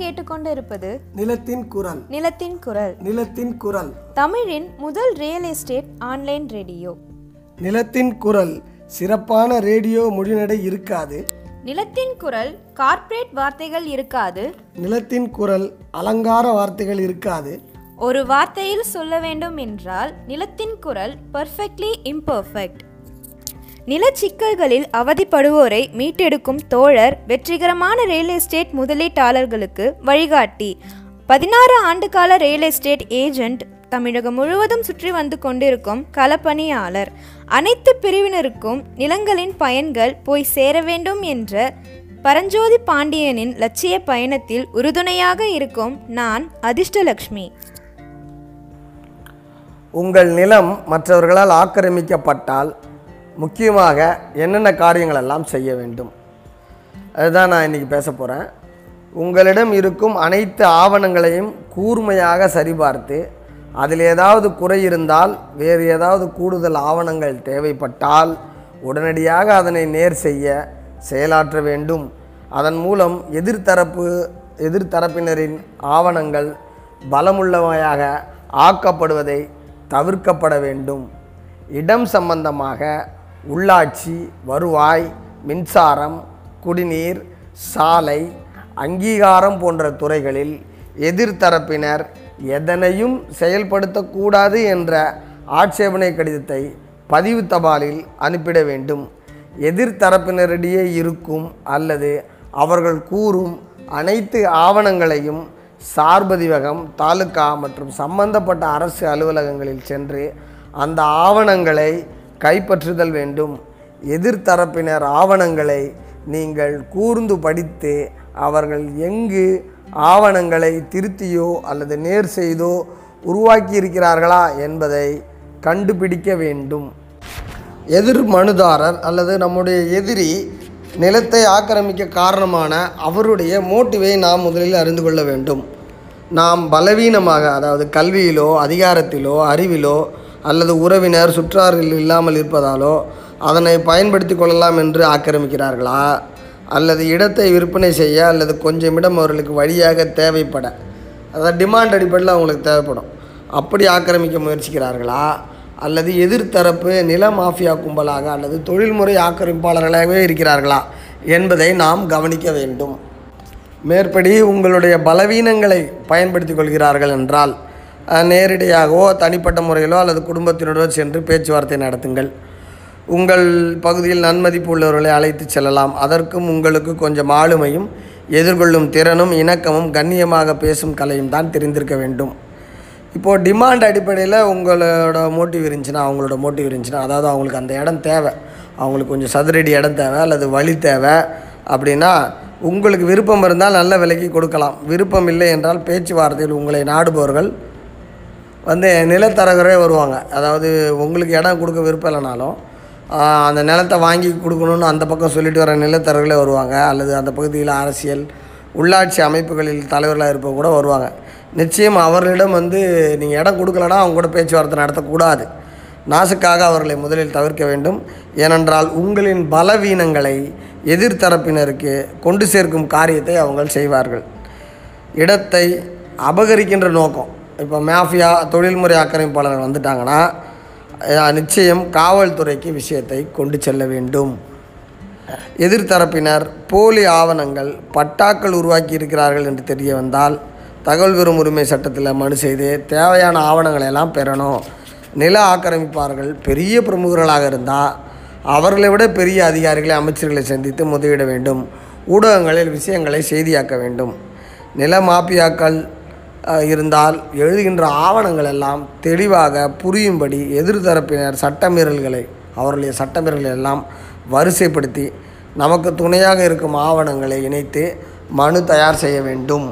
கேட்டுக்கொண்டிருப்பது நிலத்தின் குரல். நிலத்தின் குரல். நிலத்தின் குரல் தமிழின் முதல் ரியல் எஸ்டேட் ஆன்லைன் ரேடியோ. நிலத்தின் குரல் சிறப்பான ரேடியோ முடிநடை இருக்காது. நிலத்தின் குரல் கார்ப்பரேட் வார்த்தைகள் இருக்காது. நிலத்தின் குரல் அலங்கார வார்த்தைகள் இருக்காது. ஒரு வார்த்தையில் சொல்ல வேண்டும் என்றால் நிலத்தின் குரல் பர்ஃபெக்ட்லி இம்பர்ஃபெக்ட். நிலச்சிக்கல்களில் அவதிப்படுவோரை மீட்டெடுக்கும் தோழர் வெற்றிகரமான ரியல் எஸ்டேட் முதலீட்டாளர்களுக்கு வழிகாட்டி. 16 ஆண்டுகால ரியல் எஸ்டேட் ஏஜெண்ட், தமிழகம் முழுவதும் சுற்றி வந்து கொண்டிருக்கும் களப்பணியாளர், அனைத்து பிரிவினருக்கும் நிலங்களின் பயன்கள் போய் சேர வேண்டும் என்ற பரஞ்சோதி பாண்டியனின் லட்சிய பயணத்தில் உறுதுணையாக இருக்கும் நான் அதிர்ஷ்டலக்ஷ்மி. உங்கள் நிலம் மற்றவர்களால் ஆக்கிரமிக்கப்பட்டால் முக்கியமாக என்னென்ன காரியங்களெல்லாம் செய்ய வேண்டும், அதுதான் நான் இன்றைக்கி பேச போகிறேன். உங்களிடம் இருக்கும் அனைத்து ஆவணங்களையும் கூர்மையாக சரிபார்த்து அதில் ஏதாவது குறை இருந்தால், வேறு ஏதாவது கூடுதல் ஆவணங்கள் தேவைப்பட்டால் உடனடியாக அதனை நேர் செய்ய செயலாற்ற வேண்டும். அதன் மூலம் எதிர்த்தரப்பினரின் ஆவணங்கள் பலமுள்ளவையாக ஆக்கப்படுவதை தவிர்க்கப்பட வேண்டும். இடம் சம்பந்தமாக உள்ளாட்சி, வருவாய், மின்சாரம், குடிநீர், சாலை, அங்கீகாரம் போன்ற துறைகளில் எதிர்த்தரப்பினர் எதனையும் செயல்படுத்தக்கூடாது என்ற ஆட்சேபனை கடிதத்தை பதிவு தபாலில் அனுப்பிட வேண்டும். எதிர்த்தரப்பினரிடையே இருக்கும் அல்லது அவர்கள் கூறும் அனைத்து ஆவணங்களையும் சார்பதிவகம், தாலுகா மற்றும் சம்பந்தப்பட்ட அரசு அலுவலகங்களில் சென்று அந்த ஆவணங்களை கைப்பற்றுதல் வேண்டும். எதிர்த்தரப்பினர் ஆவணங்களை நீங்கள் கூர்ந்து படித்து அவர்கள் எங்கு ஆவணங்களை திருத்தியோ அல்லது நேர் செய்தோ உருவாக்கியிருக்கிறார்களா என்பதை கண்டுபிடிக்க வேண்டும். எதிர் மனுதாரர் அல்லது நம்முடைய எதிரி நிலத்தை ஆக்கிரமிக்க காரணமான அவருடைய மோட்டிவை நாம் முதலில் அறிந்து கொள்ள வேண்டும். நாம் பலவீனமாக, அதாவது கல்வியிலோ அதிகாரத்திலோ அறிவிலோ அல்லது உறவினர் சுற்றாரில் இல்லாமல் இருப்பதாலோ அதனை பயன்படுத்தி கொள்ளலாம் என்று ஆக்கிரமிக்கிறார்களா, அல்லது இடத்தை விற்பனை செய்ய அல்லது கொஞ்சம் இடம் அவர்களுக்கு வழியாக தேவைப்பட, அதாவது டிமாண்ட் அடிப்படையில் அவங்களுக்கு தேவைப்படும், அப்படி ஆக்கிரமிக்க முயற்சிக்கிறார்களா, அல்லது எதிர்த்தரப்பு நில மாஃபியா கும்பலாக அல்லது தொழில்முறை ஆக்கிரமிப்பாளர்களாகவே இருக்கிறார்களா என்பதை நாம் கவனிக்க வேண்டும். மேற்படி உங்களுடைய பலவீனங்களை பயன்படுத்தி கொள்கிறார்கள் என்றால் நேரடியாகவோ தனிப்பட்ட முறையிலோ அல்லது குடும்பத்தினரோ சென்று பேச்சுவார்த்தை நடத்துங்கள். உங்கள் பகுதியில் நன்மதிப்பு உள்ளவர்களை அழைத்து செல்லலாம். அதற்கும் உங்களுக்கு கொஞ்சம் ஆளுமையும் எதிர்கொள்ளும் திறனும் இணக்கமும் கண்ணியமாக பேசும் கலையும் தான் தெரிந்திருக்க வேண்டும். இப்போது டிமாண்ட் அடிப்படையில் அவங்களோட மோட்டிவ் இருந்துச்சுன்னா அதாவது அவங்களுக்கு அந்த இடம் தேவை, அவங்களுக்கு கொஞ்சம் சதுரடி இடம் தேவை அல்லது வழி தேவை அப்படின்னா உங்களுக்கு விருப்பம் இருந்தால் நல்ல விலைக்கு கொடுக்கலாம். விருப்பம் இல்லை என்றால் பேச்சுவார்த்தையில் உங்களை நாடுபவர்கள் வந்து நிலத்தரகரே வருவாங்க. அதாவது உங்களுக்கு இடம் கொடுக்க விருப்பம் இல்லைனாலும் அந்த நிலத்தை வாங்கி கொடுக்கணும்னு அந்த பக்கம் சொல்லிட்டு வர நிலத்தரகர்களே வருவாங்க. அல்லது அந்த பகுதியில் அரசியல் உள்ளாட்சி அமைப்புகளில் தலைவர்களாக இருப்பவங்க கூட வருவாங்க. நிச்சயம் அவர்களிடம் வந்து நீங்கள் இடம் கொடுக்கலன்னா அவங்க கூட பேச்சுவார்த்தை நடத்தக்கூடாது. நாசுக்காக அவர்களை முதலில் தவிர்க்க வேண்டும். ஏனென்றால் உங்களின் பலவீனங்களை எதிர்த்தரப்பினருக்கு கொண்டு சேர்க்கும் காரியத்தை அவங்கள் செய்வார்கள். இடத்தை அபகரிக்கின்ற நோக்கம், இப்போ மாஃபியா தொழில்முறை ஆக்கிரமிப்பாளர்கள் வந்துட்டாங்கன்னா நிச்சயம் காவல்துறைக்கு விஷயத்தை கொண்டு செல்ல வேண்டும். எதிர்த்தரப்பினர் போலி ஆவணங்கள், பட்டாக்கள் உருவாக்கி இருக்கிறார்கள் என்று தெரிய வந்தால் தகவல் பெறும் உரிமை சட்டத்தில் மனு செய்து தேவையான ஆவணங்களெல்லாம் பெறணும். நில ஆக்கிரமிப்பார்கள் பெரிய பிரமுகர்களாக இருந்தால் அவர்களை விட பெரிய அதிகாரிகளை, அமைச்சர்களை சந்தித்து முதலிட வேண்டும். ஊடகங்களில் விஷயங்களை செய்தியாக்க வேண்டும். நில மாஃபியாக்கள் இருந்தால் எழுதுகின்ற ஆவணங்கள் எல்லாம் தெளிவாக புரியும்படி எதிர்த்தரப்பினர் அவர்களுடைய சட்டமீறல்களை எல்லாம் வரிசைப்படுத்தி நமக்கு துணையாக இருக்கும் ஆவணங்களை இணைத்து மனு தயார் செய்ய வேண்டும்.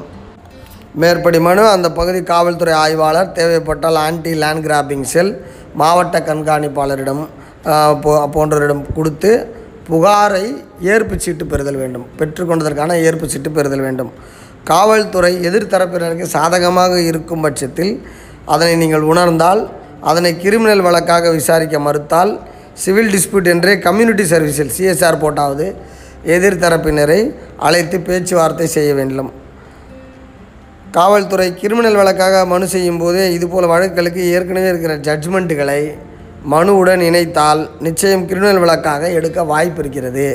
மேற்படி மனு அந்த பகுதி காவல்துறை ஆய்வாளர், தேவைப்பட்டால் ஆன்டி லேண்ட் கிராபிங் செல், மாவட்ட கண்காணிப்பாளரிடம் போன்றவரிடம் கொடுத்து புகாரை பெற்றுக்கொண்டதற்கான ஏற்பு சீட்டு பெறுதல் வேண்டும். காவல்துறை எதிர்த்தரப்பினருக்கு சாதகமாக இருக்கும் பட்சத்தில் அதனை நீங்கள் உணர்ந்தால் அதனை கிரிமினல் வழக்காக விசாரிக்க மறுத்தால் சிவில் டிஸ்பியூட் என்றே கம்யூனிட்டி சர்வீஸில் சிஎஸ்ஆர் போட்டாவது எதிர்த்தரப்பினரை அழைத்து பேச்சுவார்த்தை செய்ய வேண்டும். காவல்துறை கிரிமினல் வழக்காக மனு செய்யும் போது இதுபோல் வழக்குகளுக்கு ஏற்கனவே இருக்கிற ஜட்ஜ்மெண்ட்டுகளை மனுவுடன் இணைத்தால் நிச்சயம் கிரிமினல் வழக்காக எடுக்க வாய்ப்பு இருக்கிறது.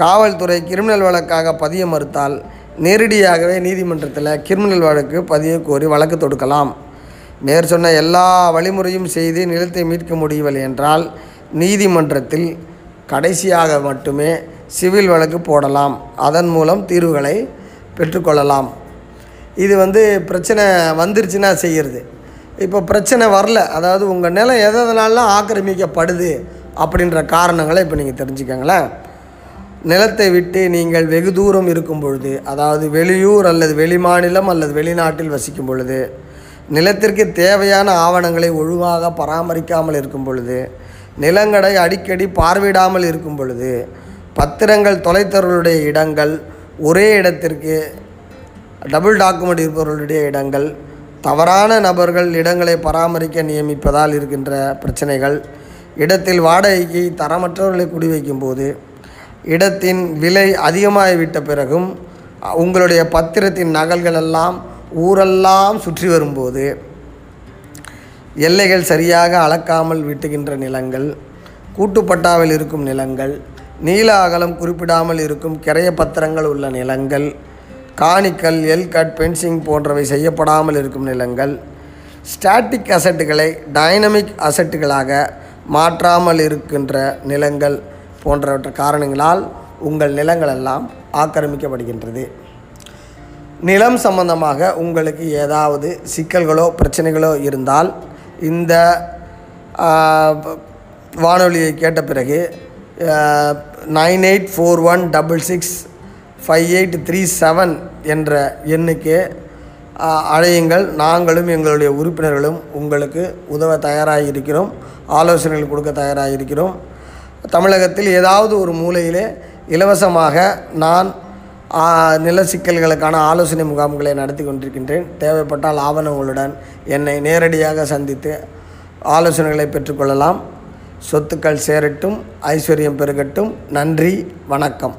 காவல்துறை கிரிமினல் வழக்காக பதிய மறுத்தால் நேரடியாகவே நீதிமன்றத்தில் கிரிமினல் வழக்கு பதிய கோரி வழக்கு தொடுக்கலாம். மேற்சொன்ன எல்லா வழிமுறையும் செய்து நிலத்தை மீட்க முடியவில்லை என்றால் நீதிமன்றத்தில் கடைசியாக மட்டுமே சிவில் வழக்கு போடலாம். அதன் மூலம் தீர்வுகளை பெற்றுக்கொள்ளலாம். இது பிரச்சனை வந்துருச்சுன்னா செய்கிறது. இப்போ பிரச்சனை வரல, அதாவது உங்கள் நிலம் எதனாலாம் ஆக்கிரமிக்கப்படுது அப்படின்ற காரணங்களை இப்போ நீங்கள் தெரிஞ்சுக்கங்களேன். நிலத்தை விட்டு நீங்கள் வெகு தூரம் இருக்கும் பொழுது, அதாவது வெளியூர் அல்லது வெளிமாநிலம் அல்லது வெளிநாட்டில் வசிக்கும் பொழுது, நிலத்திற்கு தேவையான ஆவணங்களை ஒழுங்காக பராமரிக்காமல் இருக்கும் பொழுது, நிலங்களை அடிக்கடி பார்வையிடாமல் இருக்கும் பொழுது, பத்திரங்கள் தொலைத்தவர்களுடைய இடங்கள், ஒரே இடத்திற்கு டபுள் டாக்குமெண்ட் இருப்பவர்களுடைய இடங்கள், தவறான நபர்கள் இடங்களை பராமரிக்க நியமிப்பதால் இருக்கின்ற பிரச்சனைகள், இடத்தில் வாடகைக்கு தரமற்றவர்களை குடிவைக்கும் போது இடத்தின் விலை அதிகமாகிவிட்ட பிறகும் உங்களுடைய பத்திரத்தின் நகல்களெல்லாம் ஊரெல்லாம் சுற்றி வரும்போது, எல்லைகள் சரியாக அளக்காமல் விட்டுகின்ற நிலங்கள், கூட்டுப்பட்டாவில் இருக்கும் நிலங்கள், நீள அகலம் குறிப்பிடாமல் இருக்கும் கிரைய பத்திரங்கள் உள்ள நிலங்கள், காணிக்கல், எல்கட், பென்சிங் போன்றவை செய்யப்படாமல் இருக்கும் நிலங்கள், ஸ்டாட்டிக் அசட்டுகளை டைனமிக் அசட்டுகளாக மாற்றாமல் இருக்கின்ற நிலங்கள் போன்றவற்ற காரணங்களால் உங்கள் நிலங்களெல்லாம் ஆக்கிரமிக்கப்படுகின்றது. நிலம் சம்பந்தமாக உங்களுக்கு ஏதாவது சிக்கல்களோ பிரச்சனைகளோ இருந்தால் இந்த வானொலியை கேட்ட பிறகு 9841665837 என்ற எண்ணுக்கு அழையுங்கள். நாங்களும் எங்களுடைய உறுப்பினர்களும் உங்களுக்கு உதவ தயாராக இருக்கிறோம், ஆலோசனைகள் கொடுக்க தயாராக இருக்கிறோம். தமிழகத்தில் ஏதாவது ஒரு மூலையிலே இலவசமாக நான் நில சிக்கல்களுக்கான ஆலோசனை முகாம்களை நடத்தி கொண்டிருக்கின்றேன். தேவைப்பட்டால் ஆவணங்களுடன் என்னை நேரடியாக சந்தித்து ஆலோசனைகளை பெற்றுக்கொள்ளலாம். சொத்துக்கள் சேரட்டும், ஐஸ்வர்யம் பெருகட்டும். நன்றி, வணக்கம்.